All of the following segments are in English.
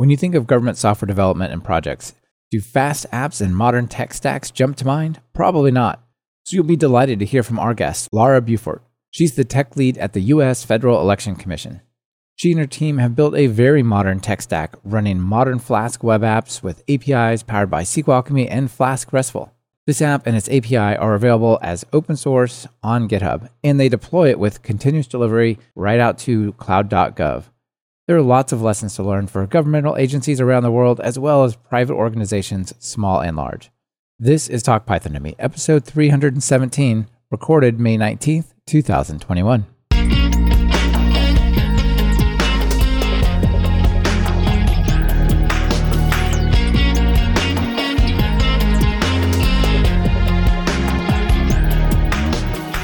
When you think of government software development and projects, do fast apps and modern tech stacks jump to mind? Probably not. So you'll be delighted to hear from our guest, Laura Beaufort. She's the tech lead at the U.S. Federal Election Commission. She and her team have built a very modern tech stack running modern Flask web apps with APIs powered by SQLAlchemy and Flask RESTful. This app and its API are available as open source on GitHub, and they deploy it with continuous delivery right out to cloud.gov. There are lots of lessons to learn for governmental agencies around the world, as well as private organizations, small and large. This is Talk Python to Me, episode 317, recorded May 19th, 2021.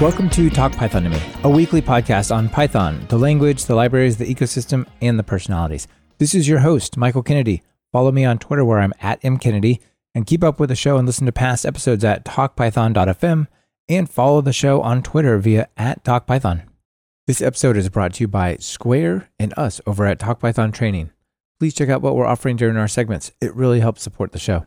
Welcome to Talk Python to Me, a weekly podcast on Python, the language, the libraries, the ecosystem, and the personalities. This is your host, Michael Kennedy. Follow me on Twitter where I'm at mkennedy, and keep up with the show and listen to past episodes at talkpython.fm, and follow the show on Twitter via at talkpython. This episode is brought to you by Square and us over at TalkPython Training. Please check out what we're offering during our segments. It really helps support the show.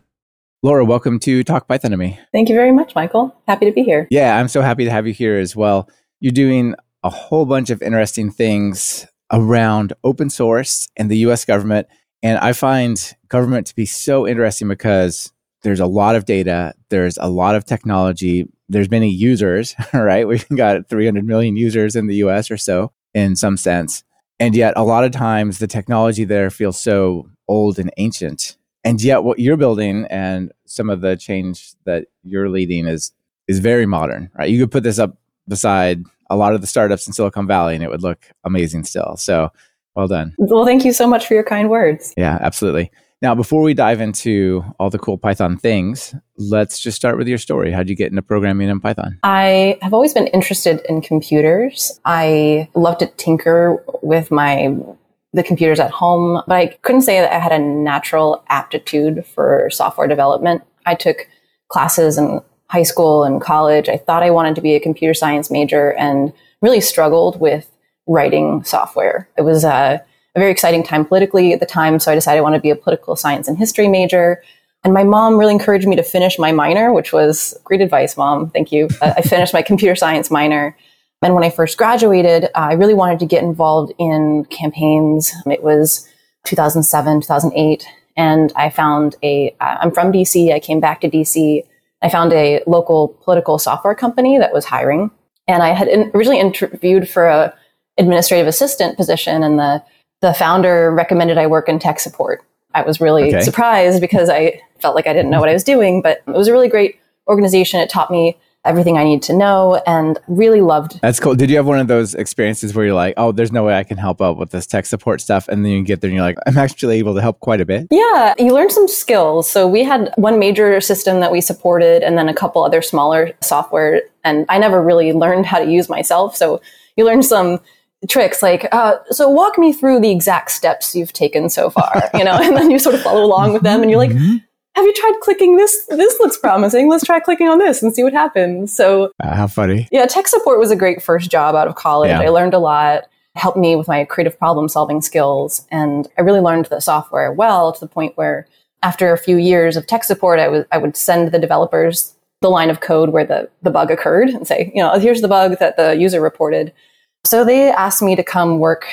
Laura, welcome to Talk Python to Me. Thank you very much, Michael. Happy to be here. Yeah, I'm so happy to have you here as well. You're doing a whole bunch of interesting things around open source and the U.S. government. And I find government to be so interesting because there's a lot of data. There's a lot of technology. There's many users, right? We've got 300 million users in the U.S. or so in some sense. And yet a lot of times the technology there feels so old and ancient. And yet what you're building and some of the change that you're leading is very modern, right? You could put this up beside a lot of the startups in Silicon Valley and it would look amazing still. So well done. Well, thank you so much for your kind words. Yeah, absolutely. Now, before we dive into all the cool Python things, let's just start with your story. How'd you get into programming in Python? I have always been interested in computers. I love to tinker with the computers at home, but I couldn't say that I had a natural aptitude for software development. I took classes in high school and college. I thought I wanted to be a computer science major and really struggled with writing software. It was a very exciting time politically at the time, so I decided I wanted to be a political science and history major. And my mom really encouraged me to finish my minor, which was great advice, Mom. Thank you. I finished my computer science minor. And when I first graduated, I really wanted to get involved in campaigns. It was 2007, 2008. And I found I'm from DC. I came back to DC. I found a local political software company that was hiring. And I had originally interviewed for an administrative assistant position. And the founder recommended I work in tech support. I was really surprised because I felt like I didn't know what I was doing. But it was a really great organization. It taught me everything I need to know and really loved. That's cool. Did you have one of those experiences where you're like, oh, there's no way I can help out with this tech support stuff? And then you get there and you're like, I'm actually able to help quite a bit. Yeah, you learn some skills. So we had one major system that we supported and then a couple other smaller software. And I never really learned how to use myself. So you learn some tricks like, so walk me through the exact steps you've taken so far, and then you sort of follow along with them and you're like, have you tried clicking this? This looks promising. Let's try clicking on this and see what happens. So how funny. Yeah, tech support was a great first job out of college. Yeah. I learned a lot, helped me with my creative problem solving skills. And I really learned the software well to the point where after a few years of tech support, I would send the developers the line of code where the bug occurred and say, here's the bug that the user reported. So they asked me to come work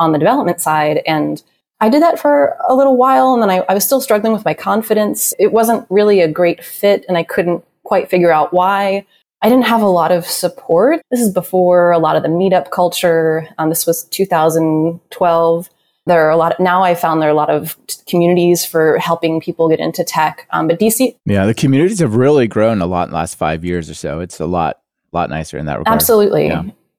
on the development side, and I did that for a little while, and then I was still struggling with my confidence. It wasn't really a great fit, and I couldn't quite figure out why. I didn't have a lot of support. This is before a lot of the meetup culture. This was 2012. I found there are a lot of communities for helping people get into tech. But DC. Yeah, the communities have really grown a lot in the last 5 years or so. It's a lot nicer in that regard. Absolutely.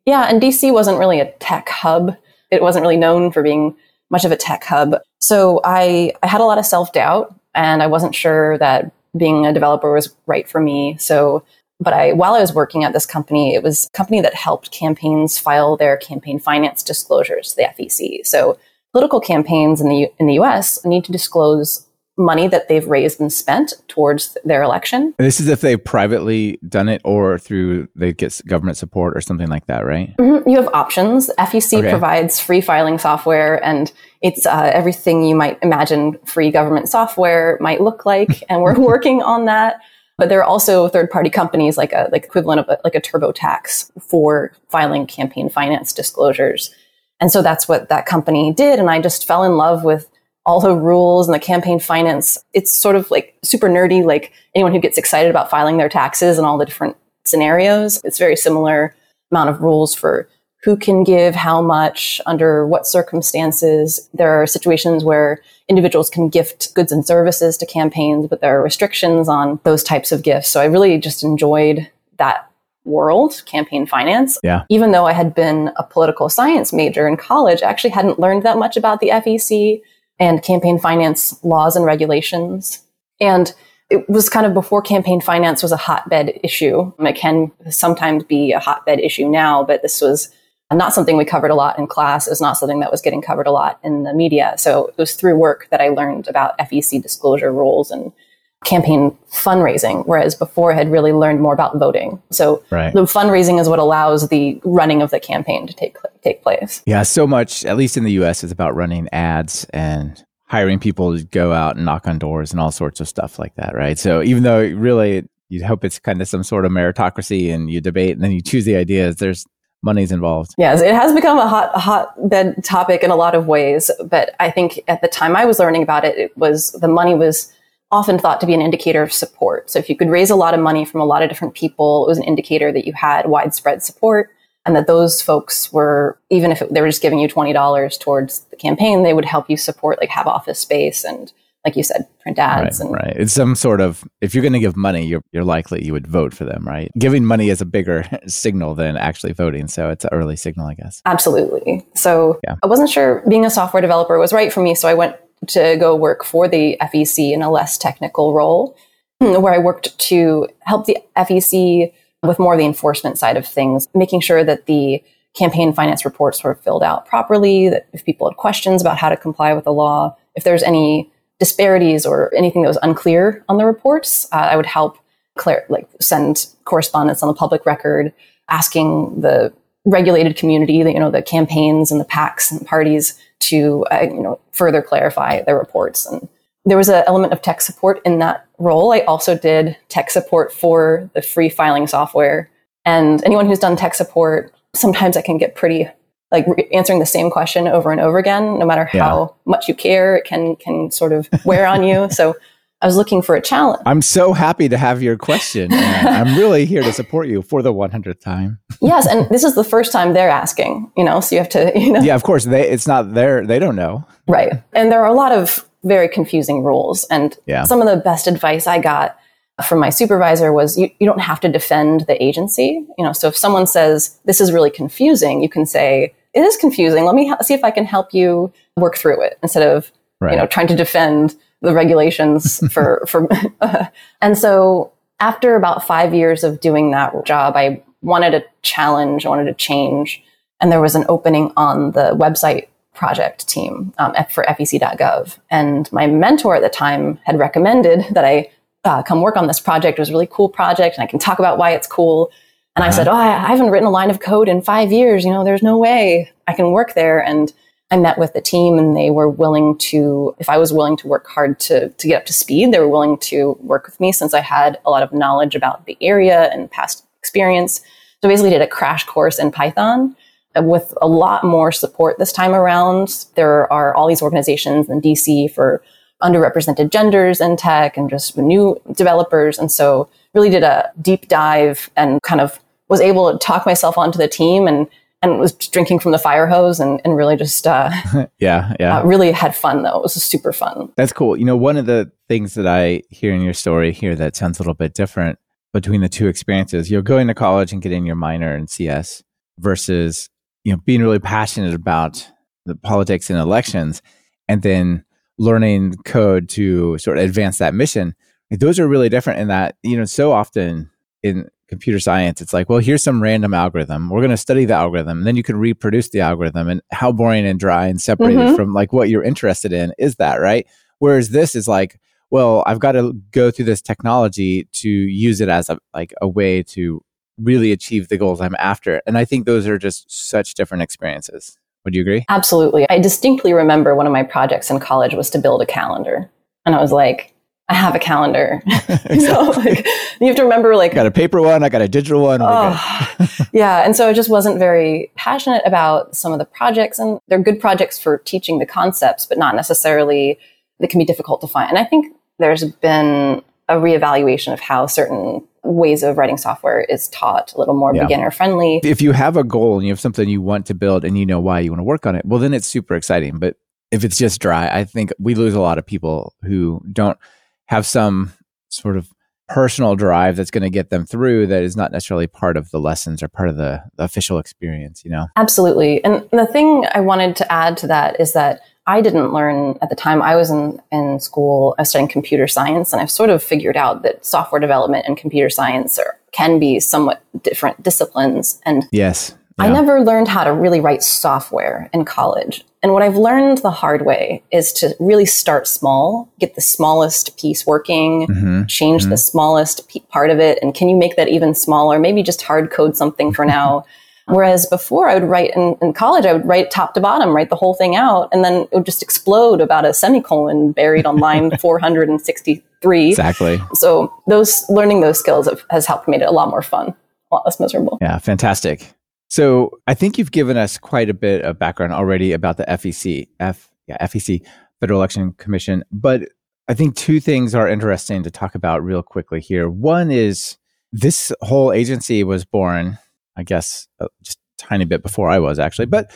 Yeah, and DC wasn't really a tech hub. It wasn't really known for being much of a tech hub. So I had a lot of self-doubt and I wasn't sure that being a developer was right for me. So, while I was working at this company, it was a company that helped campaigns file their campaign finance disclosures to the FEC. So political campaigns in the US need to disclose money that they've raised and spent towards their election. And this is if they've privately done it or through they get government support or something like that, right? Mm-hmm. You have options. FEC provides free filing software, and it's everything you might imagine free government software might look like, and we're working on that. But there are also third-party companies like equivalent of a TurboTax for filing campaign finance disclosures. And so that's what that company did. And I just fell in love with all the rules and the campaign finance. It's sort of like super nerdy, like anyone who gets excited about filing their taxes and all the different scenarios. It's very similar amount of rules for who can give, how much, under what circumstances. There are situations where individuals can gift goods and services to campaigns, but there are restrictions on those types of gifts. So I really just enjoyed that world, campaign finance. Yeah. Even though I had been a political science major in college, I actually hadn't learned that much about the FEC and campaign finance laws and regulations. And it was kind of before campaign finance was a hotbed issue. It can sometimes be a hotbed issue now, but this was not something we covered a lot in class. It was not something that was getting covered a lot in the media. So it was through work that I learned about FEC disclosure rules and campaign fundraising, whereas before I had really learned more about voting. So the fundraising is what allows the running of the campaign to take place. Yeah, so much, at least in the US, is about running ads and hiring people to go out and knock on doors and all sorts of stuff like that, right? So even though really you'd hope it's kind of some sort of meritocracy and you debate and then you choose the ideas, there's money's involved. Yes, it has become a hotbed topic in a lot of ways. But I think at the time I was learning about it, it was the money was often thought to be an indicator of support. So if you could raise a lot of money from a lot of different people, it was an indicator that you had widespread support and that those folks were, even if they were just giving you $20 towards the campaign, they would help you support, like have office space and, like you said, print ads. Right. It's some sort of, if you're going to give money, you're likely you would vote for them, right? Giving money is a bigger signal than actually voting. So it's an early signal, I guess. Absolutely. So yeah. I wasn't sure being a software developer was right for me. So I went to go work for the FEC in a less technical role, where I worked to help the FEC with more of the enforcement side of things, making sure that the campaign finance reports were filled out properly, that if people had questions about how to comply with the law, if there's any disparities or anything that was unclear on the reports, I would help send correspondence on the public record, asking the regulated community, the campaigns and the PACs and parties to further clarify their reports. And there was an element of tech support in that role. I also did tech support for the free filing software. And anyone who's done tech support, sometimes I can get pretty answering the same question over and over again, no matter how much you care, it can sort of wear on you. So I was looking for a challenge. I'm so happy to have your question. I'm really here to support you for the 100th time. Yes, and this is the first time they're asking, so you have to, Yeah, of course, it's not there. They don't know. Right. And there are a lot of very confusing rules. And some of the best advice I got from my supervisor was you don't have to defend the agency. So if someone says, this is really confusing, you can say, it is confusing. Let me see if I can help you work through it instead of, trying to defend the regulations for and so after about 5 years of doing that job, I wanted a challenge, I wanted a change. And there was an opening on the website project team for FEC.gov. And my mentor at the time had recommended that I come work on this project. It was a really cool project and I can talk about why it's cool. And I said, I haven't written a line of code in 5 years. There's no way I can work there. And I met with the team and they were willing to, if I was willing to work hard to get up to speed, they were willing to work with me since I had a lot of knowledge about the area and past experience. So basically did a crash course in Python with a lot more support this time around. There are all these organizations in DC for underrepresented genders in tech and just new developers. And so really did a deep dive and kind of was able to talk myself onto the team and was drinking from the fire hose and really just really had fun, though. It was super fun. That's cool. One of the things that I hear in your story here that sounds a little bit different between the two experiences, going to college and getting your minor in CS versus, being really passionate about the politics and elections and then learning code to sort of advance that mission. Those are really different in that, so often in computer science, it's like, well, here's some random algorithm. We're going to study the algorithm. And then you can reproduce the algorithm. And how boring and dry and separated from what you're interested in is that, right? Whereas this is like, well, I've got to go through this technology to use it as a way to really achieve the goals I'm after. And I think those are just such different experiences. Would you agree? Absolutely. I distinctly remember one of my projects in college was to build a calendar. And I was like, I have a calendar. Exactly. So you have to remember, I got a paper one, I got a digital one. Yeah. And so I just wasn't very passionate about some of the projects. And they're good projects for teaching the concepts, but not necessarily, that can be difficult to find. And I think there's been a reevaluation of how certain ways of writing software is taught, a little more beginner friendly. If you have a goal and you have something you want to build and you know why you want to work on it, well, then it's super exciting. But if it's just dry, I think we lose a lot of people who don't have some sort of personal drive that's going to get them through, that is not necessarily part of the lessons or part of the official experience, you know? Absolutely. And the thing I wanted to add to that is that I didn't learn at the time. I was in school, I was studying computer science, and I've sort of figured out that software development and computer science can be somewhat different disciplines. And yes, yeah. I never learned how to really write software in college. And what I've learned the hard way is to really start small, get the smallest piece working, change the smallest part of it. And can you make that even smaller? Maybe just hard code something for now. Whereas before I would write in college, I would write top to bottom, write the whole thing out, and then it would just explode about a semicolon buried on line 463. Exactly. So learning those skills has helped make it a lot more fun, a lot less miserable. Yeah, fantastic. So I think you've given us quite a bit of background already about the FEC, Federal Election Commission. But I think two things are interesting to talk about real quickly here. One is this whole agency was born, I guess, just a tiny bit before I was actually, but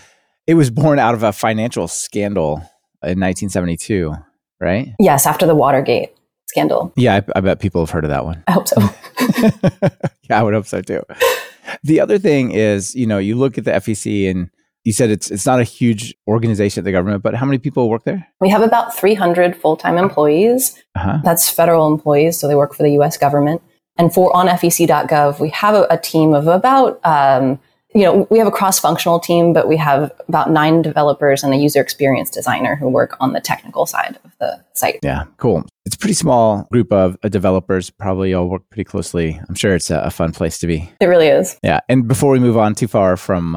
it was born out of a financial scandal in 1972, right? Yes, after the Watergate scandal. Yeah, I bet people have heard of that one. I hope so. Yeah, I would hope so too. The other thing is, you look at the FEC and you said it's not a huge organization at the government, but how many people work there? We have about 300 full-time employees. Uh-huh. That's federal employees, so they work for the U.S. government. And on FEC.gov, we have a team of about, we have a cross-functional team, but we have about 9 developers and a user experience designer who work on the technical side of the site. Yeah, cool. It's a pretty small group of developers, probably all work pretty closely. I'm sure it's a fun place to be. It really is. Yeah. And before we move on too far from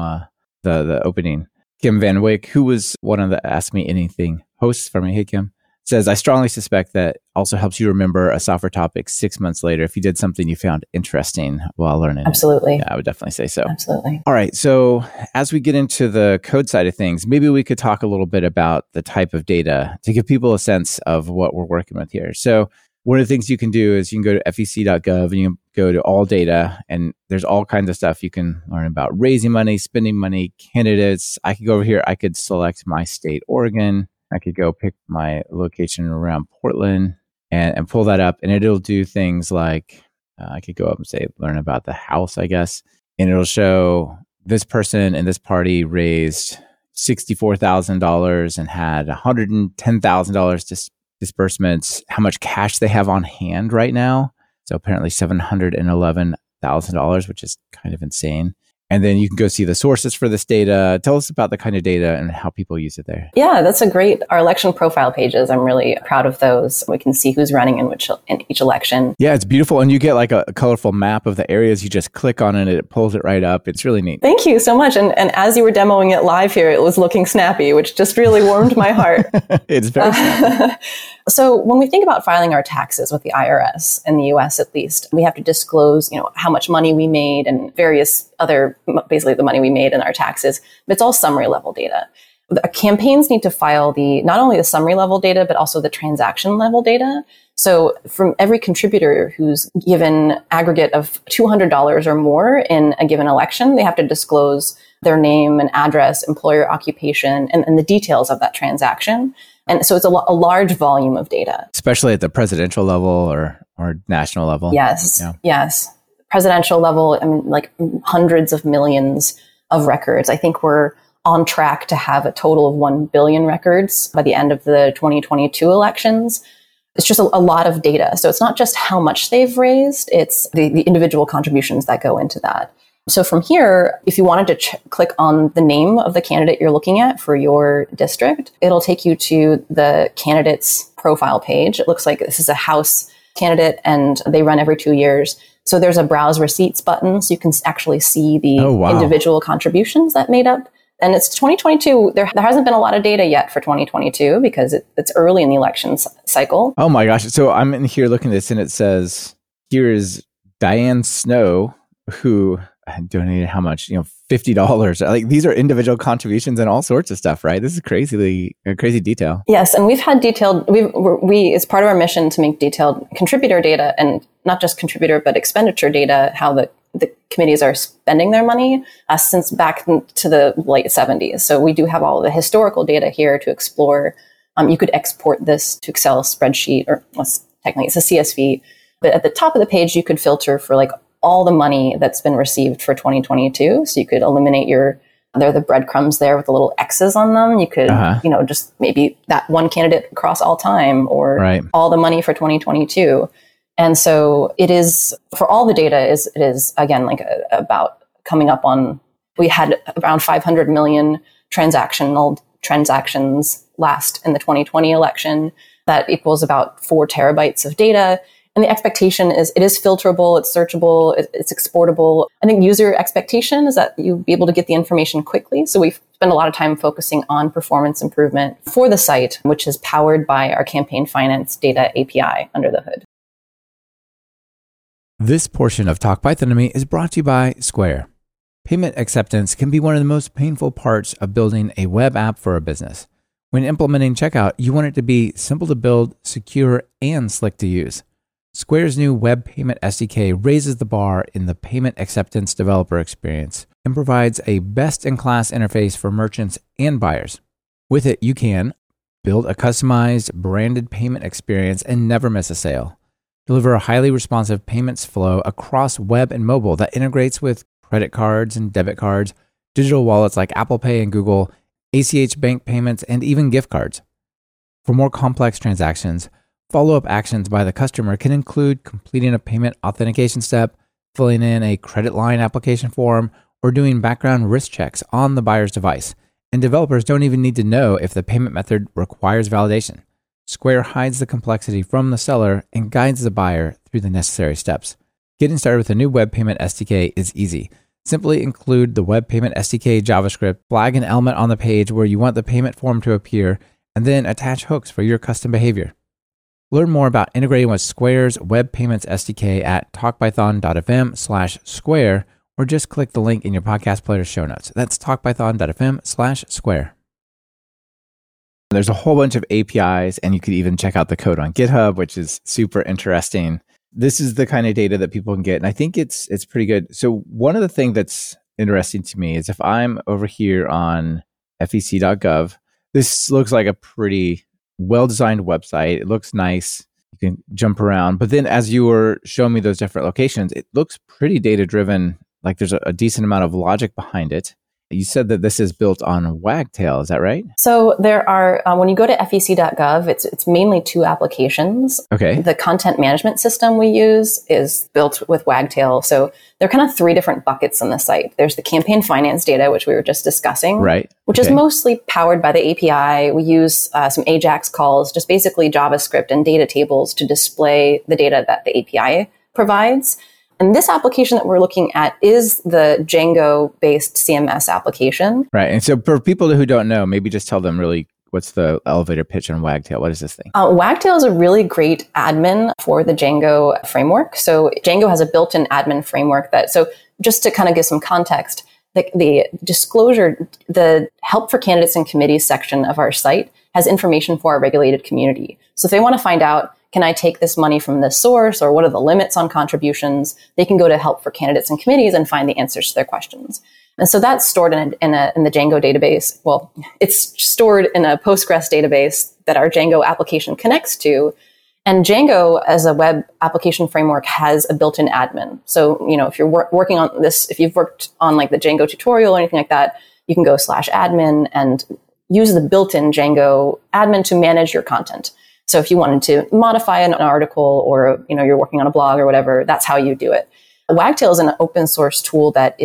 the opening, Kim Van Wyk, who was one of the Ask Me Anything hosts for me, hey Kim, says, I strongly suspect that also helps you remember a software topic 6 months later if you did something you found interesting while learning. Absolutely. Yeah, I would definitely say so. Absolutely. All right. So as we get into the code side of things, maybe we could talk a little bit about the type of data to give people a sense of what we're working with here. So one of the things you can do is you can go to FEC.gov and you can go to all data, and there's all kinds of stuff you can learn about: raising money, spending money, candidates. I could go over here. I could select my state, Oregon. I could go pick my location around Portland and pull that up, and it'll do things like I could go up and say, learn about the house, I guess, and it'll show this person and this party raised $64,000 and had $110,000 disbursements, how much cash they have on hand right now. So apparently $711,000, which is kind of insane. And then you can go see the sources for this data. Tell us about the kind of data and how people use it there. Yeah, that's our election profile pages. I'm really proud of those. We can see who's running in each election. Yeah, it's beautiful. And you get a colorful map of the areas. You just click on it, it pulls it right up. It's really neat. Thank you so much. And as you were demoing it live here, it was looking snappy, which just really warmed my heart. It's very snappy. So when we think about filing our taxes with the IRS, in the US at least, we have to disclose, how much money we made and various other, basically the money we made in our taxes. But it's all summary level data. The campaigns need to file not only the summary level data, but also the transaction level data. So from every contributor who's given aggregate of $200 or more in a given election, they have to disclose their name and address, employer, occupation, and the details of that transaction. And so it's a large volume of data. Especially at the presidential level or national level. Yes, yeah. Yes. Presidential level, hundreds of millions of records. I think we're on track to have a total of 1 billion records by the end of the 2022 elections. It's just a lot of data. So it's not just how much they've raised, it's the individual contributions that go into that. So from here, if you wanted to click on the name of the candidate you're looking at for your district, it'll take you to the candidate's profile page. It looks like this is a House candidate and they run every 2 years. So there's a browse receipts button so you can actually see the individual contributions that made up. And it's 2022. There hasn't been a lot of data yet for 2022 because it's early in the election cycle. Oh my gosh. So I'm in here looking at this and it says, here is Diane Snow, who donated how much, $50. Like these are individual contributions and all sorts of stuff, right? This is crazy detail. Yes. And we've had detailed, it's part of our mission to make detailed contributor data, and not just contributor, but expenditure data, how the committees are spending their money since back to the late 70s. So we do have all the historical data here to explore. You could export this to Excel spreadsheet, or technically it's a CSV, but at the top of the page, you could filter for like all the money that's been received for 2022. So you could eliminate there are the breadcrumbs there with the little X's on them. You could, just maybe that one candidate across all time, or all the money for 2022. And so it is, for all the data, it is again, about coming up on, we had around 500 million transactions last in the 2020 election. That equals about 4 terabytes of data. And the expectation is it is filterable, it's searchable, it's exportable. I think user expectation is that you'll be able to get the information quickly. So we've spent a lot of time focusing on performance improvement for the site, which is powered by our campaign finance data API under the hood. This portion of Talk Python to Me is brought to you by Square. Payment acceptance can be one of the most painful parts of building a web app for a business. When implementing checkout, you want it to be simple to build, secure, and slick to use. Square's new web payment SDK raises the bar in the payment acceptance developer experience and provides a best-in-class interface for merchants and buyers. With it, you can build a customized, branded payment experience and never miss a sale, deliver a highly responsive payments flow across web and mobile that integrates with credit cards and debit cards, digital wallets like Apple Pay and Google, ACH bank payments, and even gift cards. For more complex transactions, follow-up actions by the customer can include completing a payment authentication step, filling in a credit line application form, or doing background risk checks on the buyer's device. And developers don't even need to know if the payment method requires validation. Square hides the complexity from the seller and guides the buyer through the necessary steps. Getting started with a new web payment SDK is easy. Simply include the web payment SDK JavaScript, flag an element on the page where you want the payment form to appear, and then attach hooks for your custom behavior. Learn more about integrating with Square's Web Payments SDK at talkpython.fm/square, or just click the link in your podcast player show notes. That's talkpython.fm/square. There's a whole bunch of APIs, and you could even check out the code on GitHub, which is super interesting. This is the kind of data that people can get, and I think it's pretty good. So one of the things that's interesting to me is if I'm over here on fec.gov, this looks like a pretty well-designed website. It looks nice. You can jump around. But then as you were showing me those different locations, it looks pretty data-driven. Like there's a decent amount of logic behind it. You said that this is built on Wagtail. Is that right? So there are, when you go to fec.gov, it's mainly two applications. Okay. The content management system we use is built with Wagtail. So there are kind of three different buckets on the site. There's the campaign finance data, which we were just discussing, right? Which is mostly powered by the API. We use some AJAX calls, just basically JavaScript and data tables to display the data that the API provides. And this application that we're looking at is the Django-based CMS application. Right. And so for people who don't know, maybe just tell them really what's the elevator pitch on Wagtail. What is this thing? Wagtail is a really great admin for the Django framework. So Django has a built-in admin framework that, so just to kind of give some context, the disclosure, the help for candidates and committees section of our site has information for our regulated community. So if they want to find out, can I take this money from this source, or what are the limits on contributions? They can go to help for candidates and committees and find the answers to their questions. And so that's stored in the Django database. Well, it's stored in a Postgres database that our Django application connects to. And Django, as a web application framework, has a built-in admin. So, if you're working on this, if you've worked on like the Django tutorial or anything like that, you can go /admin and use the built-in Django admin to manage your content. So if you wanted to modify an article, or you're working on a blog or whatever, that's how you do it. Wagtail is an open source tool that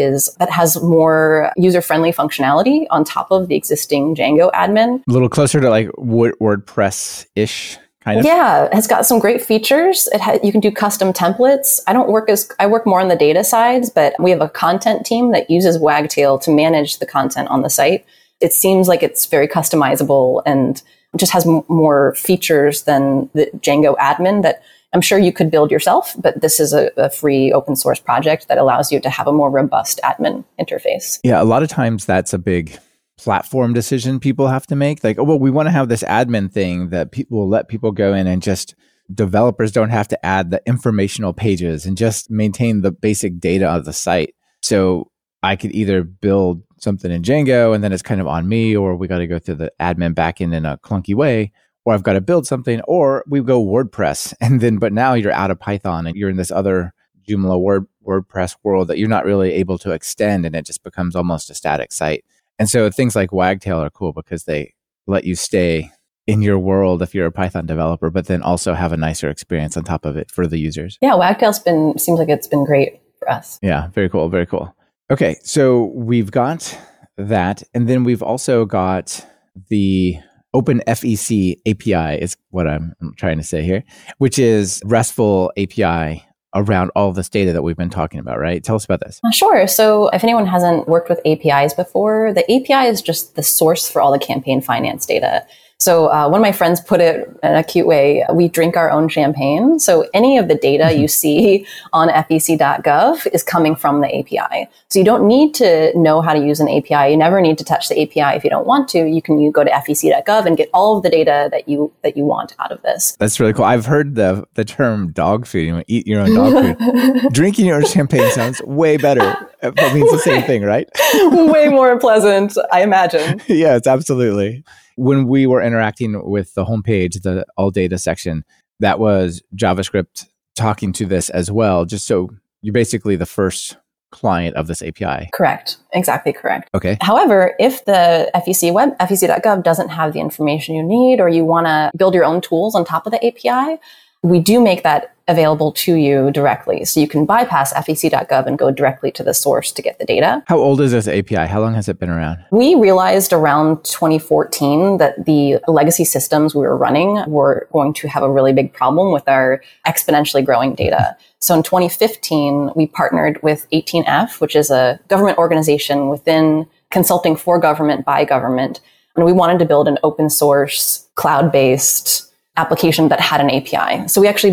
has more user-friendly functionality on top of the existing Django admin. A little closer to like WordPress-ish. Kind of. Yeah, it's got some great features. You can do custom templates. I work more on the data sides, but we have a content team that uses Wagtail to manage the content on the site. It seems like it's very customizable and just has more features than the Django admin that I'm sure you could build yourself, but this is a free open source project that allows you to have a more robust admin interface. Yeah, a lot of times that's a big platform decision people have to make. Like, oh, well, we want to have this admin thing that people will let people go in and just developers don't have to add the informational pages and just maintain the basic data of the site. So I could either build something in Django and then it's kind of on me, or we got to go through the admin backend in a clunky way, or I've got to build something, or we go WordPress. But now you're out of Python and you're in this other Joomla WordPress world that you're not really able to extend, and it just becomes almost a static site. And so things like Wagtail are cool because they let you stay in your world if you're a Python developer, but then also have a nicer experience on top of it for the users. Yeah, Wagtail's seems like it's been great for us. Yeah, very cool, very cool. Okay, so we've got that. And then we've also got the OpenFEC API is what I'm trying to say here, which is RESTful API around all this data that we've been talking about, right? Tell us about this. Sure. So if anyone hasn't worked with APIs before, the API is just the source for all the campaign finance data. So one of my friends put it in a cute way, we drink our own champagne. So any of the data you see on FEC.gov is coming from the API. So you don't need to know how to use an API. You never need to touch the API if you don't want to. You go to FEC.gov and get all of the data that you want out of this. That's really cool. I've heard the term dog food. You eat your own dog food. Drinking your own champagne sounds way better. It means the same thing, right? Way more pleasant, I imagine. Yes, absolutely. When we were interacting with the homepage, the all data section, that was JavaScript talking to this as well. Just so you're basically the first client of this API. Correct. Exactly correct. Okay. However, if the FEC.gov doesn't have the information you need, or you want to build your own tools on top of the API, we do make that available to you directly. So you can bypass FEC.gov and go directly to the source to get the data. How old is this API? How long has it been around? We realized around 2014 that the legacy systems we were running were going to have a really big problem with our exponentially growing data. So in 2015, we partnered with 18F, which is a government organization within consulting for government by government. And we wanted to build an open source, cloud-based application that had an API. So we actually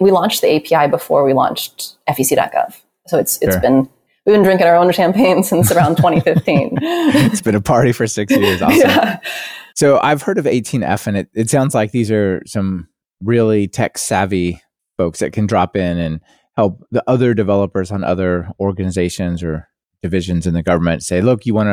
we launched the API before we launched FEC.gov. So it's sure. We've been drinking our own champagne since around 2015. It's been a party for 6 years. Awesome. Yeah. So I've heard of 18F, and it sounds like these are some really tech savvy folks that can drop in and help the other developers on other organizations or divisions in the government say, look, you want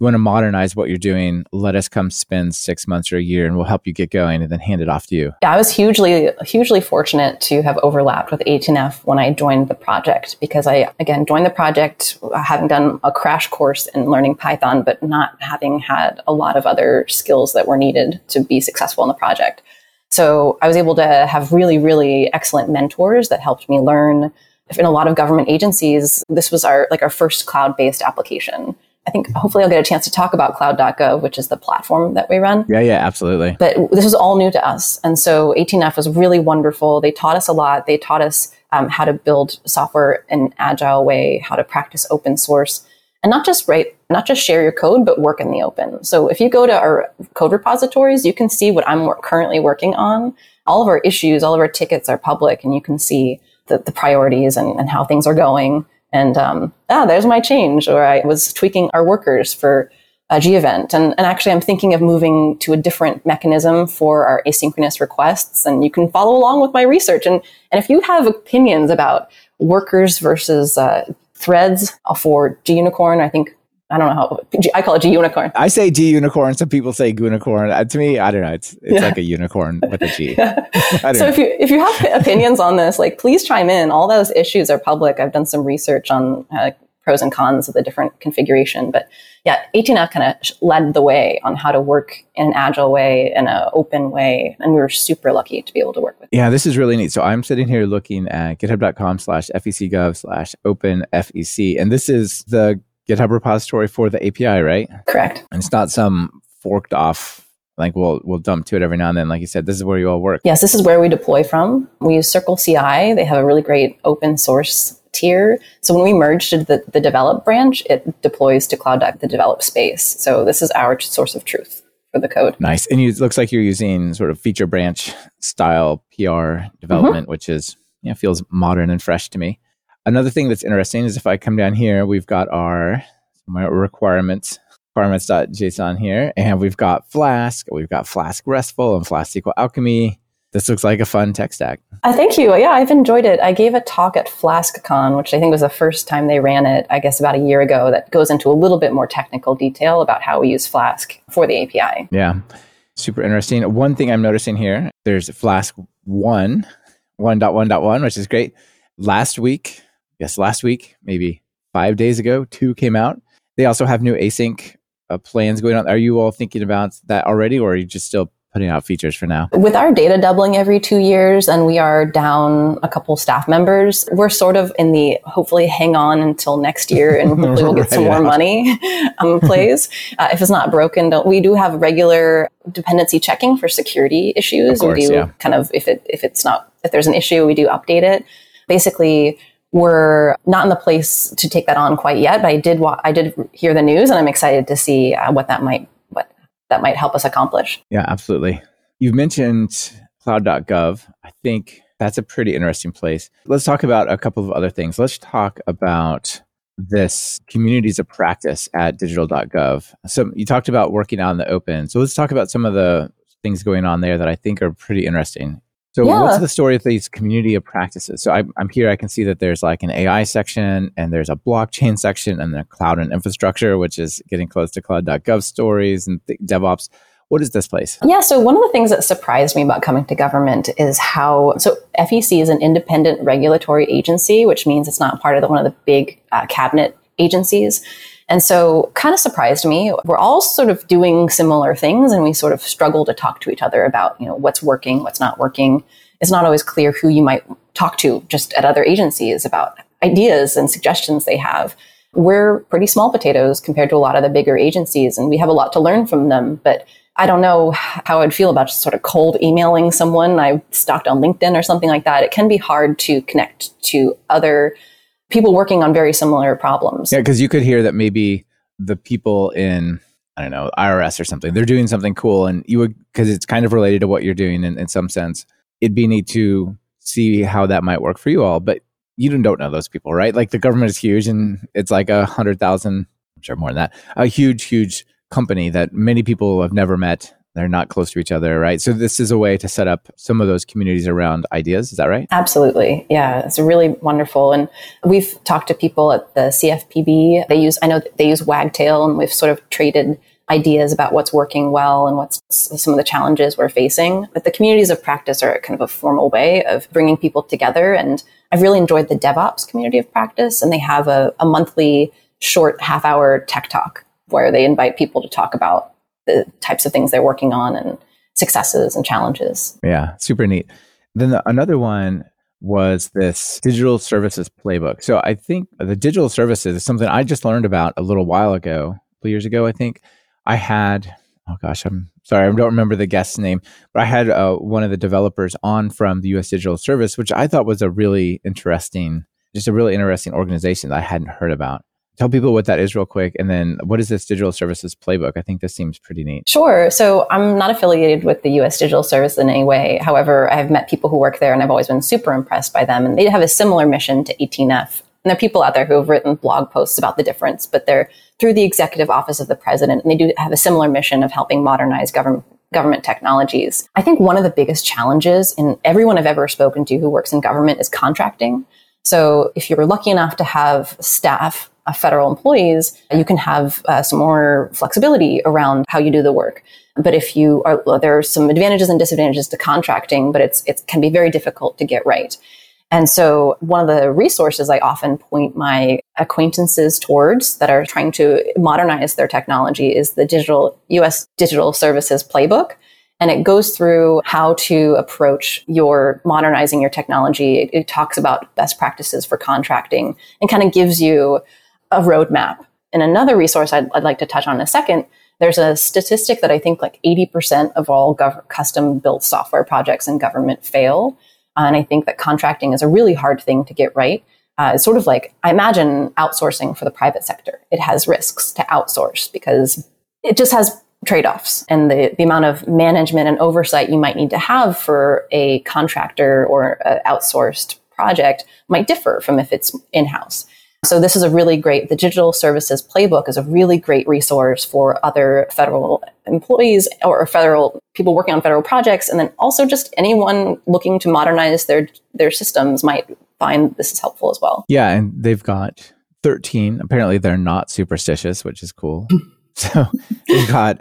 to modernize what you're doing, let us come spend 6 months or a year and we'll help you get going, and then hand it off to you. Yeah, I was hugely fortunate to have overlapped with 18F when I joined the project, because I, again, joined the project having done a crash course in learning Python, but not having had a lot of other skills that were needed to be successful in the project. So I was able to have really, really excellent mentors that helped me learn. In a lot of government agencies, this was our first cloud-based application. I think hopefully I'll get a chance to talk about cloud.gov, which is the platform that we run. Yeah, absolutely. But this was all new to us. And so 18F was really wonderful. They taught us a lot. They taught us how to build software in an agile way, how to practice open source, and not just share your code, but work in the open. So if you go to our code repositories, you can see what I'm currently working on. All of our issues, all of our tickets are public, and you can see the priorities and how things are going. And, there's my change. Or I was tweaking our workers for a G-event. And actually, I'm thinking of moving to a different mechanism for our asynchronous requests. And you can follow along with my research. And if you have opinions about workers versus threads for Gunicorn, I call it Gunicorn. I say Gunicorn. Some people say Gunicorn. To me, I don't know. It's like a unicorn with a G. Yeah. So if you have opinions on this, please chime in. All those issues are public. I've done some research on pros and cons of the different configuration. But yeah, 18F kind of led the way on how to work in an agile way, in an open way. And we were super lucky to be able to work with it. Yeah, this is really neat. So I'm sitting here looking at github.com/fecgov/openfec. And this is the GitHub repository for the API, right? Correct. And it's not some forked off, like we'll dump to it every now and then. Like you said, this is where you all work. Yes, this is where we deploy from. We use CircleCI. They have a really great open source tier. So when we merge to the develop branch, it deploys to cloud, the develop space. So this is our source of truth for the code. Nice. And it looks like you're using sort of feature branch style PR development, which is, you know, feels modern and fresh to me. Another thing that's interesting is if I come down here, we've got our requirements.json here, and we've got Flask, we've got Flask RESTful and Flask SQLAlchemy. This looks like a fun tech stack. Thank you. Yeah, I've enjoyed it. I gave a talk at FlaskCon, which I think was the first time they ran it, I guess about a year ago, that goes into a little bit more technical detail about how we use Flask for the API. Yeah, super interesting. One thing I'm noticing here, there's Flask 1.1.1, which is great. Last week, maybe 5 days ago, 2 came out. They also have new async plans going on. Are you all thinking about that already, or are you just still putting out features for now? With our data doubling every 2 years, and we are down a couple staff members, we're sort of in the hopefully hang on until next year and hopefully we'll get some more money plays. If it's not broken, we do have regular dependency checking for security issues. Of course, we do kind of, if there's an issue, we do update it. Basically, we're not in the place to take that on quite yet, but I did hear the news, and I'm excited to see what that might help us accomplish. Yeah, absolutely. You've mentioned cloud.gov. I think that's a pretty interesting place. Let's talk about a couple of other things. Let's talk about this communities of practice at digital.gov. So you talked about working out in the open. So let's talk about some of the things going on there that I think are pretty interesting. So what's the story of these community of practices? So I'm here, I can see that there's like an AI section, and there's a blockchain section, and the cloud and infrastructure, which is getting close to cloud.gov stories and DevOps. What is this place? Yeah, so one of the things that surprised me about coming to government is so FEC is an independent regulatory agency, which means it's not part of one of the big cabinet agencies. And so kind of surprised me. We're all sort of doing similar things, and we sort of struggle to talk to each other about, you know, what's working, what's not working. It's not always clear who you might talk to just at other agencies about ideas and suggestions they have. We're pretty small potatoes compared to a lot of the bigger agencies, and we have a lot to learn from them. But I don't know how I'd feel about just sort of cold emailing someone I stalked on LinkedIn or something like that. It can be hard to connect to other people working on very similar problems. Yeah, because you could hear that maybe the people in, I don't know, IRS or something, they're doing something cool, and you would, because it's kind of related to what you're doing in some sense, it'd be neat to see how that might work for you all, but you don't know those people, right? Like the government is huge, and it's like 100,000, I'm sure more than that, a huge, huge company that many people have never met. They're not close to each other, right? So this is a way to set up some of those communities around ideas. Is that right? Absolutely. Yeah, it's really wonderful. And we've talked to people at the CFPB. I know they use Wagtail, and we've sort of traded ideas about what's working well and what's some of the challenges we're facing. But the communities of practice are kind of a formal way of bringing people together. And I've really enjoyed the DevOps community of practice. And they have a monthly short half-hour tech talk where they invite people to talk about the types of things they're working on and successes and challenges. Yeah, super neat. Then another one was this digital services playbook. So I think the digital services is something I just learned about a little while ago, a couple years ago, I think. I had, oh gosh, I'm sorry, I don't remember the guest's name, but I had one of the developers on from the U.S. Digital Service, which I thought was a really interesting organization that I hadn't heard about. Tell people what that is real quick, and then what is this digital services playbook? I think this seems pretty neat. Sure. So I'm not affiliated with the U.S. Digital Service in any way. However, I've met people who work there, and I've always been super impressed by them. And they have a similar mission to 18F. And there are people out there who have written blog posts about the difference, but they're through the executive office of the president, and they do have a similar mission of helping modernize government technologies. I think one of the biggest challenges in everyone I've ever spoken to who works in government is contracting. So if you were lucky enough to have staff, federal employees, you can have some more flexibility around how you do the work. But if you are, there are some advantages and disadvantages to contracting, but it can be very difficult to get right. And so one of the resources I often point my acquaintances towards that are trying to modernize their technology is the U.S. Digital Services Playbook. And it goes through how to approach your modernizing your technology. It talks about best practices for contracting and kind of gives you a roadmap. And another resource I'd like to touch on in a second, there's a statistic that I think like 80% of all custom-built software projects in government fail. And I think that contracting is a really hard thing to get right. It's sort of like, I imagine outsourcing for the private sector. It has risks to outsource because it just has trade-offs, and the amount of management and oversight you might need to have for a contractor or an outsourced project might differ from if it's in-house. So this is the Digital Services Playbook is a really great resource for other federal employees or federal people working on federal projects. And then also just anyone looking to modernize their systems might find this is helpful as well. Yeah. And they've got 13. Apparently they're not superstitious, which is cool. So we've got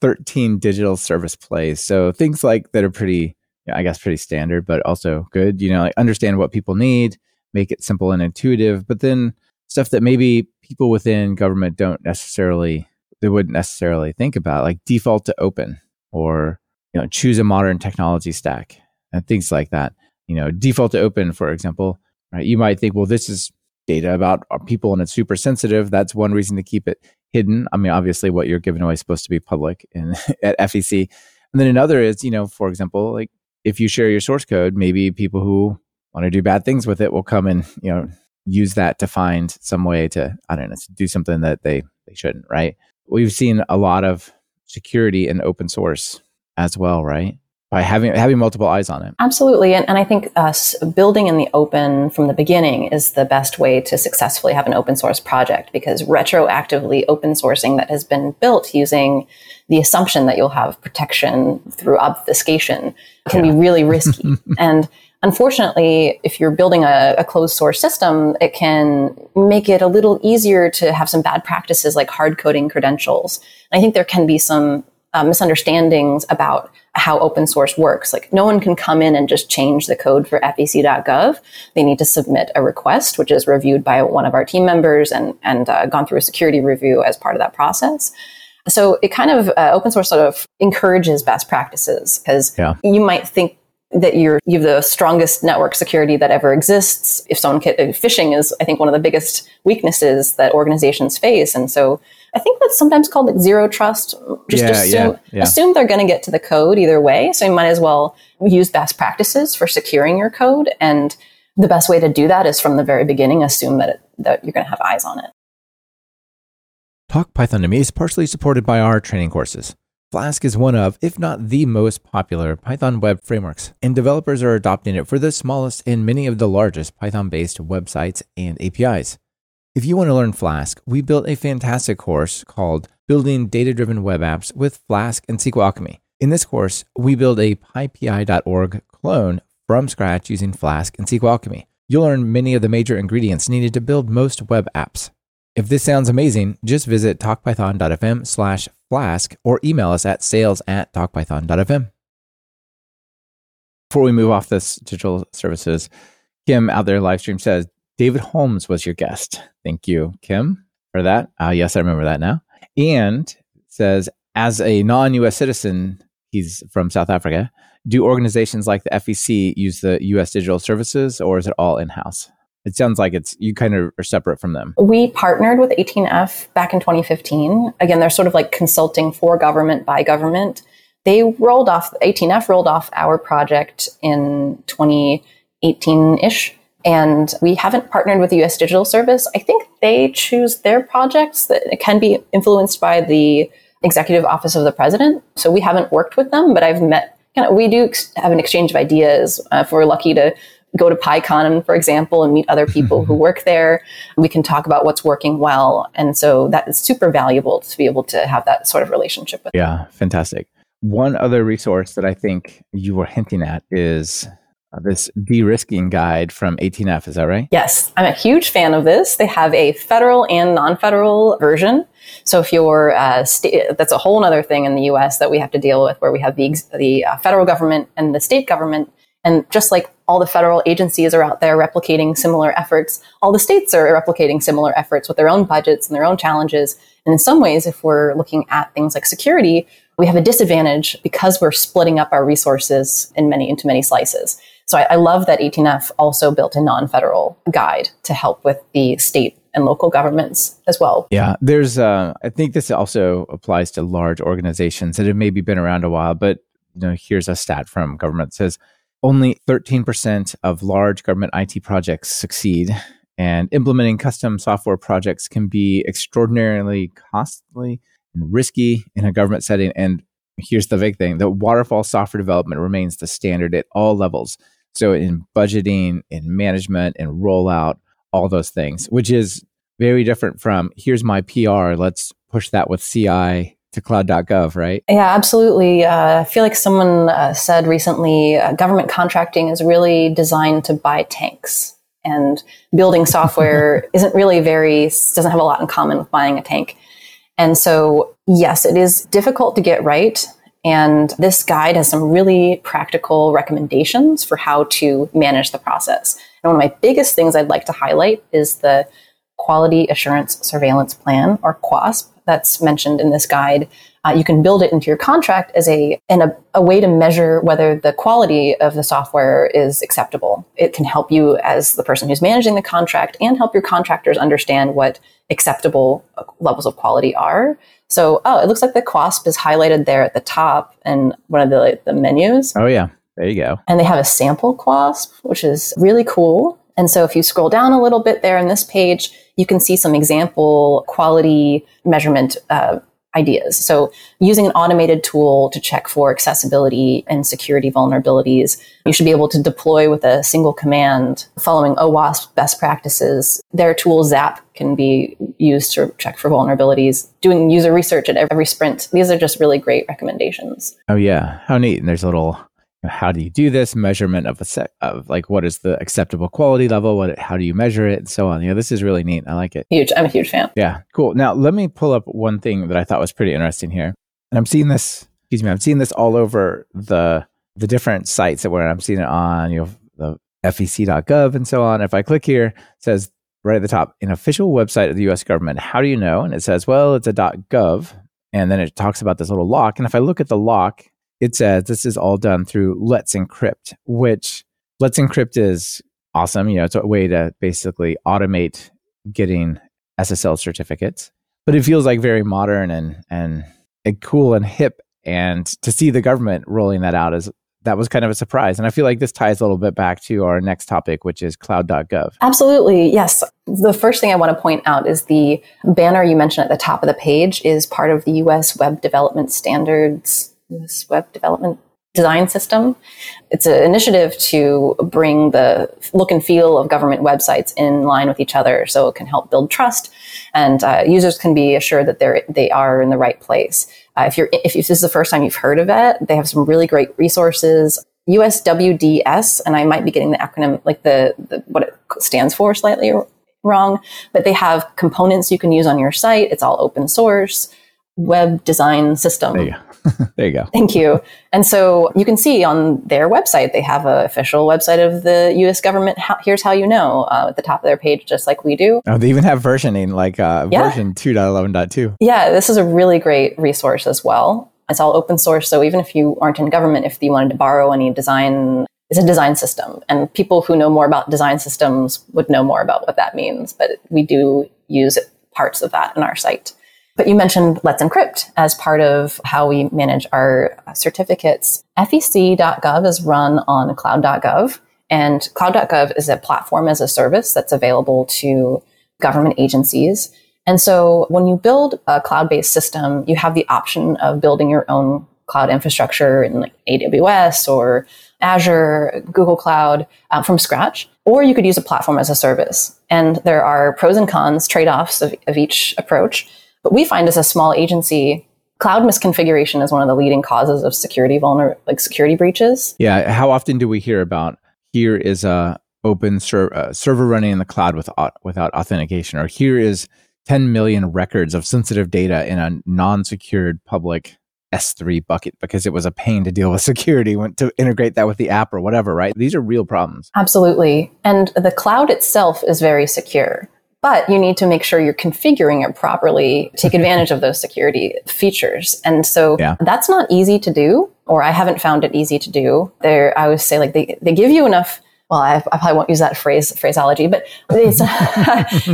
13 digital service plays. So things like that are pretty, I guess, pretty standard, but also good, like understand what people need, make it simple and intuitive, but then stuff that maybe people within government wouldn't necessarily think about, like default to open or, choose a modern technology stack and things like that. Default to open, for example, right? You might think, well, this is data about our people and it's super sensitive. That's one reason to keep it hidden. I mean, obviously what you're giving away is supposed to be public at FEC. And then another is, for example, like if you share your source code, maybe people who want to do bad things with it will come and, use that to find some way to, to do something that they shouldn't, right? We've seen a lot of security in open source as well, right? By having multiple eyes on it. Absolutely. And I think building in the open from the beginning is the best way to successfully have an open source project, because retroactively open sourcing that has been built using the assumption that you'll have protection through obfuscation can be really risky. And unfortunately, if you're building a closed source system, it can make it a little easier to have some bad practices like hard coding credentials. And I think there can be some misunderstandings about how open source works. Like no one can come in and just change the code for FEC.gov. They need to submit a request, which is reviewed by one of our team members and gone through a security review as part of that process. So it kind of, open source sort of encourages best practices, because you might think that you have the strongest network security that ever exists. If someone phishing is, I think, one of the biggest weaknesses that organizations face. And so I think that's sometimes called like zero trust. Assume they're going to get to the code either way. So you might as well use best practices for securing your code. And the best way to do that is from the very beginning, assume that you're going to have eyes on it. Talk Python to Me is partially supported by our training courses. Flask is one of, if not the most popular, Python web frameworks, and developers are adopting it for the smallest and many of the largest Python-based websites and APIs. If you want to learn Flask, we built a fantastic course called Building Data-Driven Web Apps with Flask and SQLAlchemy. In this course, we build a pypi.org clone from scratch using Flask and SQLAlchemy. You'll learn many of the major ingredients needed to build most web apps. If this sounds amazing, just visit talkpython.fm/Flask or email us at sales@talkpython.fm. Before we move off this digital services, Kim out there live stream says, David Holmes was your guest. Thank you, Kim, for that. Yes, I remember that now. And says, as a non-US citizen, he's from South Africa, do organizations like the FEC use the US Digital Services, or is it all in-house? It sounds like you kind of are separate from them. We partnered with 18F back in 2015. Again, they're sort of like consulting for government by government. 18F rolled off our project in 2018-ish. And we haven't partnered with the U.S. Digital Service. I think they choose their projects that can be influenced by the Executive Office of the President. So we haven't worked with them, but we do have an exchange of ideas. If we're lucky to go to PyCon, for example, and meet other people who work there. We can talk about what's working well. And so that is super valuable to be able to have that sort of relationship with. Yeah, fantastic. One other resource that I think you were hinting at is this de-risking guide from 18F. Is that right? Yes. I'm a huge fan of this. They have a federal and non-federal version. So if you're, that's a whole other thing in the US that we have to deal with, where we have the federal government and the state government. And just like all the federal agencies are out there replicating similar efforts, all the states are replicating similar efforts with their own budgets and their own challenges. And in some ways, if we're looking at things like security, we have a disadvantage because we're splitting up our resources into many slices. So I love that 18F also built a non-federal guide to help with the state and local governments as well. Yeah, there's. I think this also applies to large organizations that have maybe been around a while, but here's a stat from government that says only 13% of large government IT projects succeed, and implementing custom software projects can be extraordinarily costly and risky in a government setting. And here's the big thing, that waterfall software development remains the standard at all levels. So in budgeting, in management, in rollout, all those things, which is very different from here's my PR, let's push that with CI to cloud.gov, right? Yeah, absolutely. I feel like someone said recently, government contracting is really designed to buy tanks, and building software doesn't have a lot in common with buying a tank. And so, yes, it is difficult to get right. And this guide has some really practical recommendations for how to manage the process. And one of my biggest things I'd like to highlight is the Quality Assurance Surveillance Plan, or QASP, that's mentioned in this guide. You can build it into your contract as a way to measure whether the quality of the software is acceptable. It can help you as the person who's managing the contract and help your contractors understand what acceptable levels of quality are. So, it looks like the QASP is highlighted there at the top in one of the menus. Oh, yeah. There you go. And they have a sample QASP, which is really cool. And so if you scroll down a little bit there on this page, you can see some example quality measurement ideas. So using an automated tool to check for accessibility and security vulnerabilities, you should be able to deploy with a single command following OWASP best practices. Their tool Zap can be used to check for vulnerabilities, doing user research at every sprint. These are just really great recommendations. Oh, yeah. How neat. And there's a little, how do you do this measurement of what is the acceptable quality level? How do you measure it, and so on? This is really neat. I like it. Huge. I'm a huge fan. Yeah, cool. Now let me pull up one thing that I thought was pretty interesting here, and I'm seeing this all over the different sites that I'm seeing it on the FEC.gov and so on. If I click here, it says right at the top, an official website of the U.S. government. How do you know? And it says, well, it's a .gov, and then it talks about this little lock. And if I look at the lock, it says this is all done through Let's Encrypt, which Let's Encrypt is awesome. It's a way to basically automate getting SSL certificates. But it feels like very modern and cool and hip. And to see the government rolling that out that was kind of a surprise. And I feel like this ties a little bit back to our next topic, which is cloud.gov. Absolutely. Yes. The first thing I want to point out is the banner you mentioned at the top of the page is part of the U.S. Web Development Standards. This web development design system. It's an initiative to bring the look and feel of government websites in line with each other, so it can help build trust, and users can be assured that they are in the right place. If this is the first time you've heard of it, they have some really great resources. USWDS, and I might be getting the acronym, like the what it stands for, slightly wrong, but they have components you can use on your site. It's all open source. Web design system. There you go. Thank you. And so you can see on their website, they have an official website of the U.S. government. Here's how you know at the top of their page, just like we do. Oh, they even have versioning, like version 2.11.2. Yeah, this is a really great resource as well. It's all open source. So even if you aren't in government, if you wanted to borrow any design, it's a design system. And people who know more about design systems would know more about what that means. But we do use parts of that in our site. But you mentioned Let's Encrypt as part of how we manage our certificates. FEC.gov is run on cloud.gov, and cloud.gov is a platform as a service that's available to government agencies. And so when you build a cloud-based system, you have the option of building your own cloud infrastructure in like AWS or Azure, Google Cloud from scratch, or you could use a platform as a service. And there are pros and cons, trade-offs of each approach. But we find as a small agency, cloud misconfiguration is one of the leading causes of security breaches. Yeah. How often do we hear about here is a open server running in the cloud without authentication, or here is 10 million records of sensitive data in a non-secured public S3 bucket because it was a pain to deal with security when, to integrate that with the app or whatever, right? These are real problems. Absolutely. And the cloud itself is very secure, but you need to make sure you're configuring it properly, take advantage of those security features. And so that's not easy to do, or I haven't found it easy to do. There, I always say, like, they give you enough. Well, I probably won't use that phraseology, but it's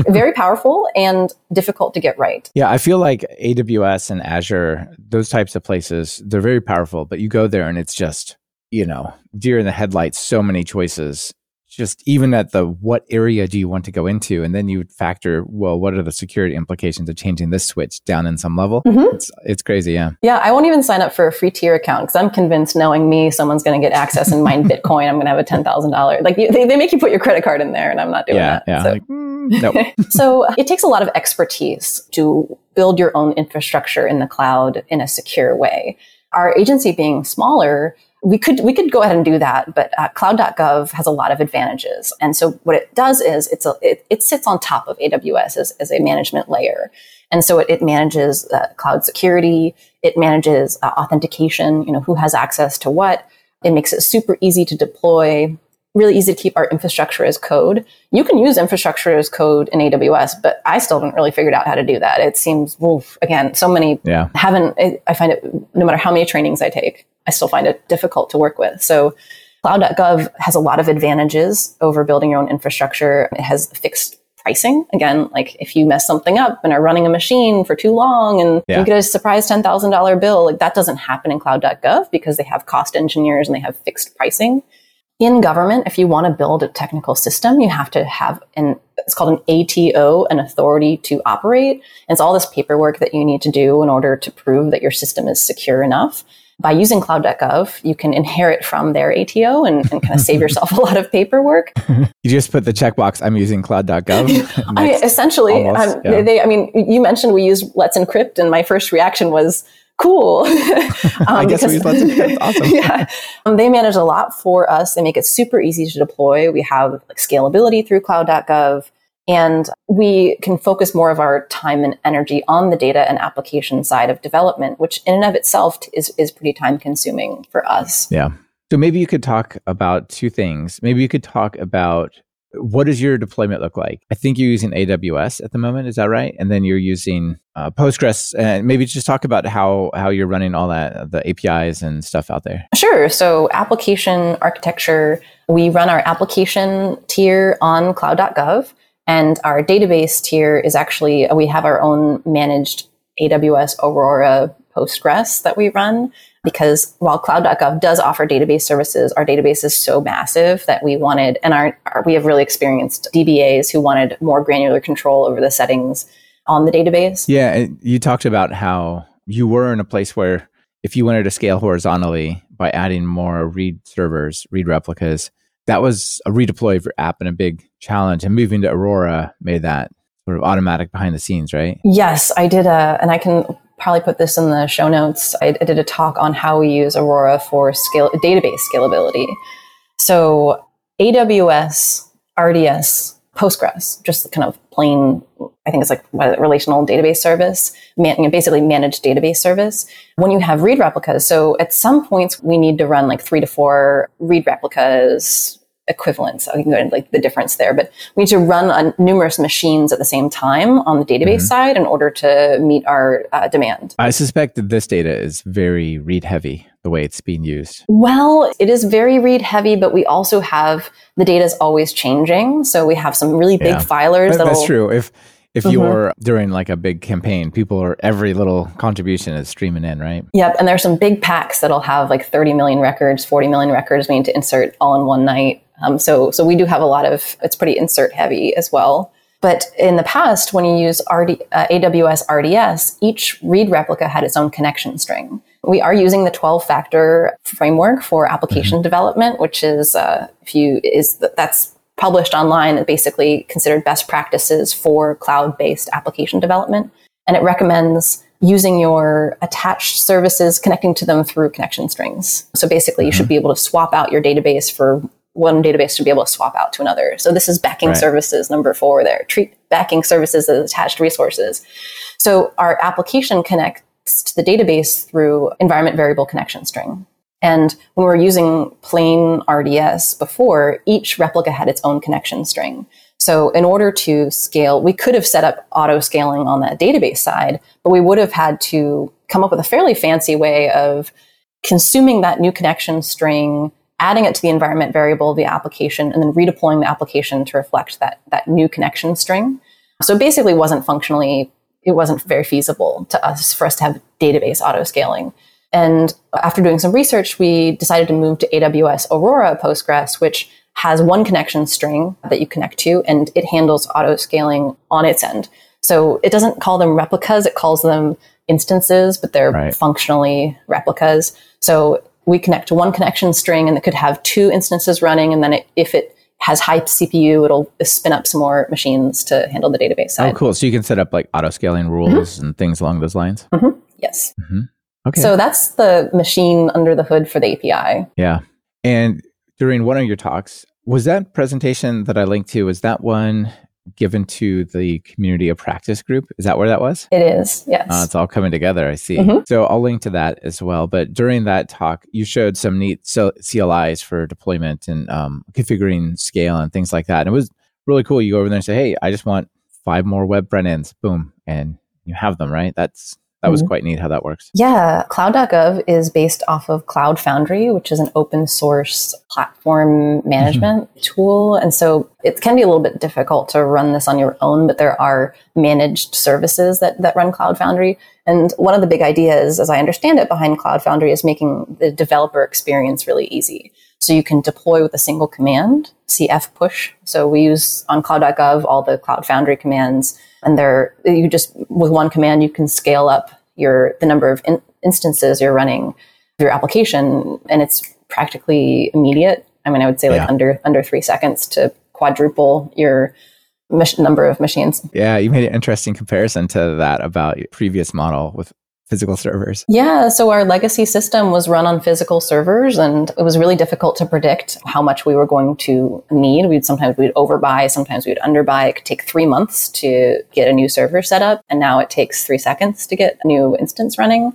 very powerful and difficult to get right. Yeah, I feel like AWS and Azure, those types of places, they're very powerful, but you go there and it's just, you know, deer in the headlights, so many choices, just even at the what area do you want to go into? And then you factor, well, what are the security implications of changing this switch down in some level? Mm-hmm. It's crazy, yeah. Yeah, I won't even sign up for a free tier account because I'm convinced, knowing me, someone's going to get access and mine Bitcoin. I'm going to have a $10,000. Like they make you put your credit card in there, and I'm not doing that. Yeah, so. Nope. So it takes a lot of expertise to build your own infrastructure in the cloud in a secure way. Our agency being smaller, we could go ahead and do that, but cloud.gov has a lot of advantages. And so what it does is it sits on top of AWS as a management layer. And so it manages cloud security. It manages authentication, you know, who has access to what. It makes it super easy to deploy, really easy to keep our infrastructure as code. You can use infrastructure as code in AWS, but I still haven't really figured out how to do that. It seems, again, so many I find it, no matter how many trainings I take, I still find it difficult to work with. So cloud.gov has a lot of advantages over building your own infrastructure. It has fixed pricing. Again, like if you mess something up and are running a machine for too long and you get a surprise $10,000 bill, like that doesn't happen in cloud.gov because they have cost engineers and they have fixed pricing. In government, if you want to build a technical system, you have to have it's called an ATO, an authority to operate. And it's all this paperwork that you need to do in order to prove that your system is secure enough. By using cloud.gov, you can inherit from their ATO and kind of save yourself a lot of paperwork. You just put the checkbox, I'm using cloud.gov. I mean, essentially, you mentioned we use Let's Encrypt, and my first reaction was, cool. I guess we use Let's Encrypt. Awesome. They manage a lot for us. They make it super easy to deploy. We have like scalability through cloud.gov, and we can focus more of our time and energy on the data and application side of development, which in and of itself is pretty time consuming for us. Yeah. So maybe you could talk about two things. Maybe you could talk about, what does your deployment look like? I think you're using AWS at the moment. Is that right? And then you're using Postgres. And maybe just talk about how you're running all that, the APIs and stuff out there. Sure. So application architecture, we run our application tier on cloud.gov. And our database tier is actually, we have our own managed AWS Aurora Postgres that we run, because while cloud.gov does offer database services, our database is so massive that we wanted, and we have really experienced DBAs who wanted more granular control over the settings on the database. Yeah, you talked about how you were in a place where if you wanted to scale horizontally by adding more read servers, read replicas, that was a redeploy for app and a big challenge. And moving to Aurora made that sort of automatic behind the scenes, right? Yes, I did. And I can probably put this in the show notes. I did a talk on how we use Aurora for database scalability. So AWS, RDS, Postgres, just kind of plain, I think it's like relational database service, basically managed database service. When you have read replicas, so at some points we need to run like 3 to 4 read replicas equivalents. I can go into like the difference there, but we need to run on numerous machines at the same time on the database side in order to meet our demand. I suspect that this data is very read heavy, the way it's being used. Well, it is very read heavy, but we also have, the data is always changing. So we have some really big filers. That's true. If you're during like a big campaign, every little contribution is streaming in, right? Yep. And there's some big packs that'll have like 30 million records, 40 million records we need to insert all in one night. So we do have a lot of, it's pretty insert heavy as well. But in the past, when you use AWS RDS, each read replica had its own connection string. We are using the 12-factor framework for application development, which is that's published online and basically considered best practices for cloud-based application development. And it recommends using your attached services, connecting to them through connection strings. So basically, you should be able to swap out your database for one database to be able to swap out to another. So this is backing services, number 4 there. Treat backing services as attached resources. So our application connect to the database through environment variable connection string. And when we were using plain RDS before, each replica had its own connection string. So in order to scale, we could have set up auto-scaling on that database side, but we would have had to come up with a fairly fancy way of consuming that new connection string, adding it to the environment variable of the application, and then redeploying the application to reflect that new connection string. So it basically wasn't very feasible to us for us to have database auto-scaling. And after doing some research, we decided to move to AWS Aurora Postgres, which has one connection string that you connect to, and it handles auto-scaling on its end. So it doesn't call them replicas, it calls them instances, but they're functionally replicas. So we connect to one connection string, and it could have two instances running, and then if it has high CPU, it'll spin up some more machines to handle the database side. Oh, cool. So you can set up like auto-scaling rules and things along those lines? Mm-hmm. Yes. Mm-hmm. Okay. So that's the machine under the hood for the API. Yeah. And during one of your talks, was that presentation that I linked to, was that one given to the community of practice group? Is that where that was? It is, yes. It's all coming together, I see. Mm-hmm. So I'll link to that as well. But during that talk, you showed some neat CLIs for deployment and configuring scale and things like that. And it was really cool. You go over there and say, hey, I just want 5 more web front ends. Boom. And you have them, right? That was quite neat how that works. Yeah. Cloud.gov is based off of Cloud Foundry, which is an open source platform management tool. And so it can be a little bit difficult to run this on your own, but there are managed services that run Cloud Foundry. And one of the big ideas, as I understand it, behind Cloud Foundry is making the developer experience really easy. So you can deploy with a single command, CF push. So we use on cloud.gov all the Cloud Foundry commands. And you just, with one command, you can scale up the number of instances you're running of your application, and it's practically immediate. I mean, I would say under 3 seconds to quadruple your number of machines. Yeah, you made an interesting comparison to that about your previous model with physical servers. Yeah, so our legacy system was run on physical servers, and it was really difficult to predict how much we were going to need. We'd overbuy, sometimes we'd underbuy. It could take 3 months to get a new server set up, and now it takes 3 seconds to get a new instance running.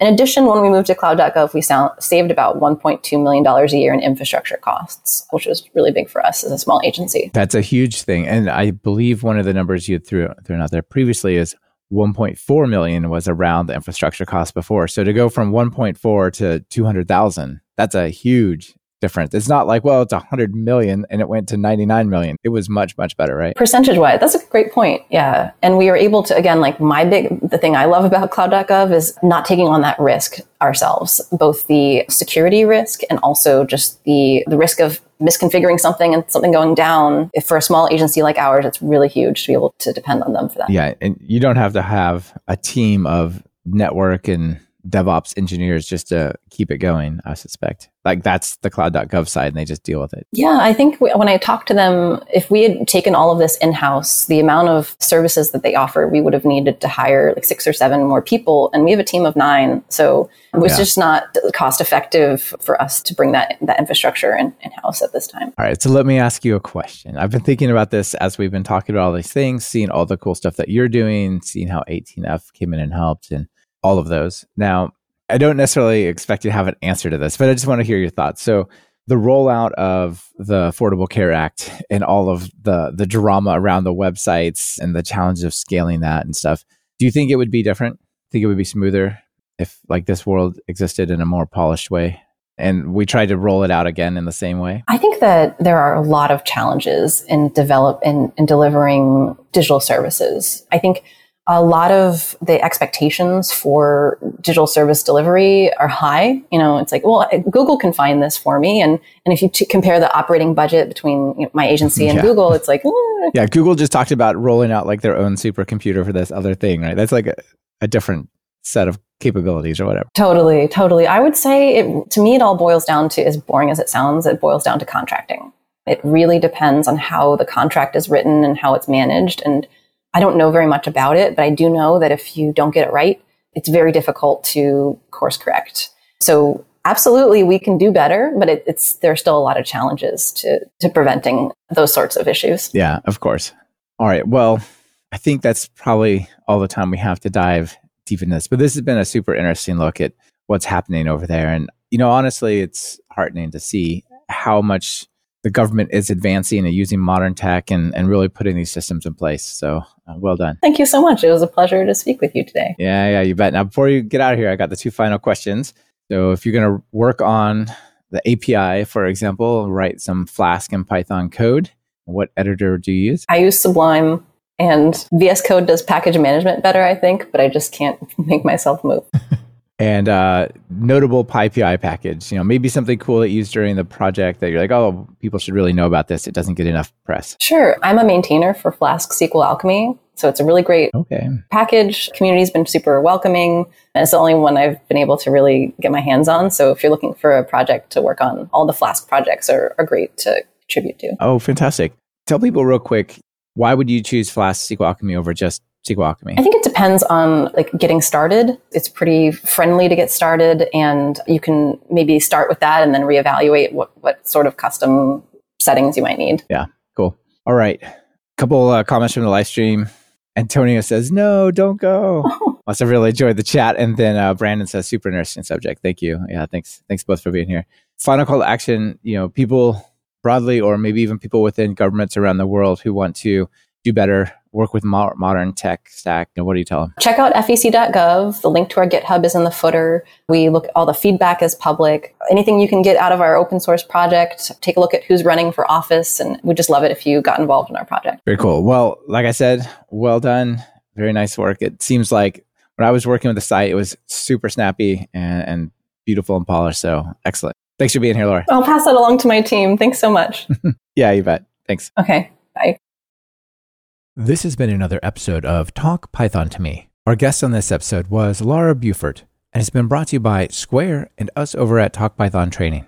In addition, when we moved to cloud.gov, we saved about $1.2 million a year in infrastructure costs, which was really big for us as a small agency. That's a huge thing, and I believe one of the numbers you threw out there previously is 1.4 million was around the infrastructure cost before. So to go from 1.4 to 200,000, that's a huge difference. It's not like, well, it's 100 million and it went to 99 million. It was much, much better, right? Percentage-wise, that's a great point. Yeah. And we were able to, again, like the thing I love about cloud.gov is not taking on that risk ourselves, both the security risk and also just the risk of misconfiguring something and something going down. If for a small agency like ours, it's really huge to be able to depend on them for that. Yeah. And you don't have to have a team of network and DevOps engineers just to keep it going, I suspect. Like that's the cloud.gov side and they just deal with it. Yeah, I think when I talked to them, if we had taken all of this in-house, the amount of services that they offer, we would have needed to hire like 6 or 7 more people. And we have a team of 9. So it was just not cost effective for us to bring that infrastructure in-house at this time. All right. So let me ask you a question. I've been thinking about this as we've been talking about all these things, seeing all the cool stuff that you're doing, seeing how 18F came in and helped and all of those. Now, I don't necessarily expect you to have an answer to this, but I just want to hear your thoughts. So the rollout of the Affordable Care Act and all of the drama around the websites and the challenge of scaling that and stuff, do you think it would be different? Think it would be smoother if like this world existed in a more polished way? And we tried to roll it out again in the same way? I think that there are a lot of challenges in delivering digital services. I think a lot of the expectations for digital service delivery are high. You know, it's like, well, Google can find this for me. And if you compare the operating budget between my agency and Google, it's like, eh. Yeah, Google just talked about rolling out like their own supercomputer for this other thing, right? That's like a different set of capabilities or whatever. Totally. I would say it all boils down to, as boring as it sounds, it boils down to contracting. It really depends on how the contract is written and how it's managed, and I don't know very much about it, but I do know that if you don't get it right, it's very difficult to course correct. So absolutely, we can do better, but there are still a lot of challenges to preventing those sorts of issues. Yeah, of course. All right. Well, I think that's probably all the time we have to dive deep into this, but this has been a super interesting look at what's happening over there. And, you know, honestly, it's heartening to see how much the government is advancing and using modern tech and really putting these systems in place. So well done. Thank you so much. It was a pleasure to speak with you today. Yeah, you bet. Now, before you get out of here, I got the two final questions. So if you're going to work on the API, for example, write some Flask and Python code, what editor do you use? I use Sublime, and VS Code does package management better, I think, but I just can't make myself move. And notable PyPI package, you know, maybe something cool that you used during the project that you're like, oh, people should really know about this. It doesn't get enough press. Sure. I'm a maintainer for Flask SQLAlchemy. So it's a really great package. Community's been super welcoming. And it's the only one I've been able to really get my hands on. So if you're looking for a project to work on, all the Flask projects are great to contribute to. Oh, fantastic. Tell people real quick, why would you choose Flask SQLAlchemy over just SQLAlchemy? I think it depends on like getting started. It's pretty friendly to get started, and you can maybe start with that and then reevaluate what sort of custom settings you might need. Yeah, cool. All right. Couple comments from the live stream. Antonio says, no, don't go. Also, really enjoyed the chat. And then Brandon says, super interesting subject. Thank you. Yeah, thanks both for being here. Final call to action, you know, people broadly, or maybe even people within governments around the world who want to do better, work with modern tech stack. And what do you tell them? Check out FEC.gov. The link to our GitHub is in the footer. We look, all the feedback is public. Anything you can get out of our open source project, take a look at who's running for office. And we just love it if you got involved in our project. Very cool. Well, like I said, well done. Very nice work. It seems like when I was working with the site, it was super snappy and beautiful and polished. So excellent. Thanks for being here, Laura. I'll pass that along to my team. Thanks so much. Yeah, you bet. Thanks. Okay. Bye. This has been another episode of Talk Python to Me. Our guest on this episode was Laura Beaufort, and it's been brought to you by Square and us over at TalkPython Training.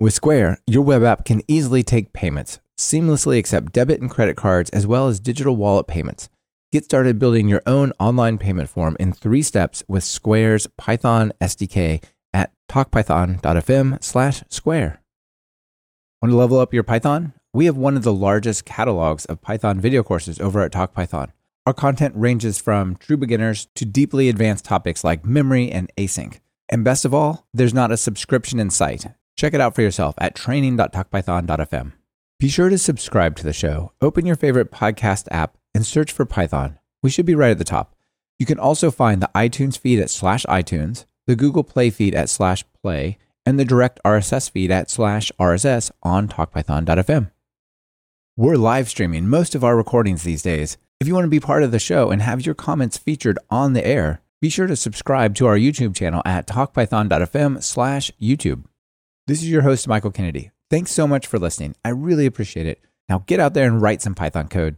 With Square, your web app can easily take payments, seamlessly accept debit and credit cards, as well as digital wallet payments. Get started building your own online payment form in 3 steps with Square's Python SDK at talkpython.fm/square. Want to level up your Python? We have one of the largest catalogs of Python video courses over at TalkPython. Our content ranges from true beginners to deeply advanced topics like memory and async. And best of all, there's not a subscription in sight. Check it out for yourself at training.talkpython.fm. Be sure to subscribe to the show, open your favorite podcast app, and search for Python. We should be right at the top. You can also find the iTunes feed at /iTunes, the Google Play feed at /play, and the direct RSS feed at /RSS on talkpython.fm. We're live streaming most of our recordings these days. If you want to be part of the show and have your comments featured on the air, be sure to subscribe to our YouTube channel at talkpython.fm/YouTube. This is your host, Michael Kennedy. Thanks so much for listening. I really appreciate it. Now get out there and write some Python code.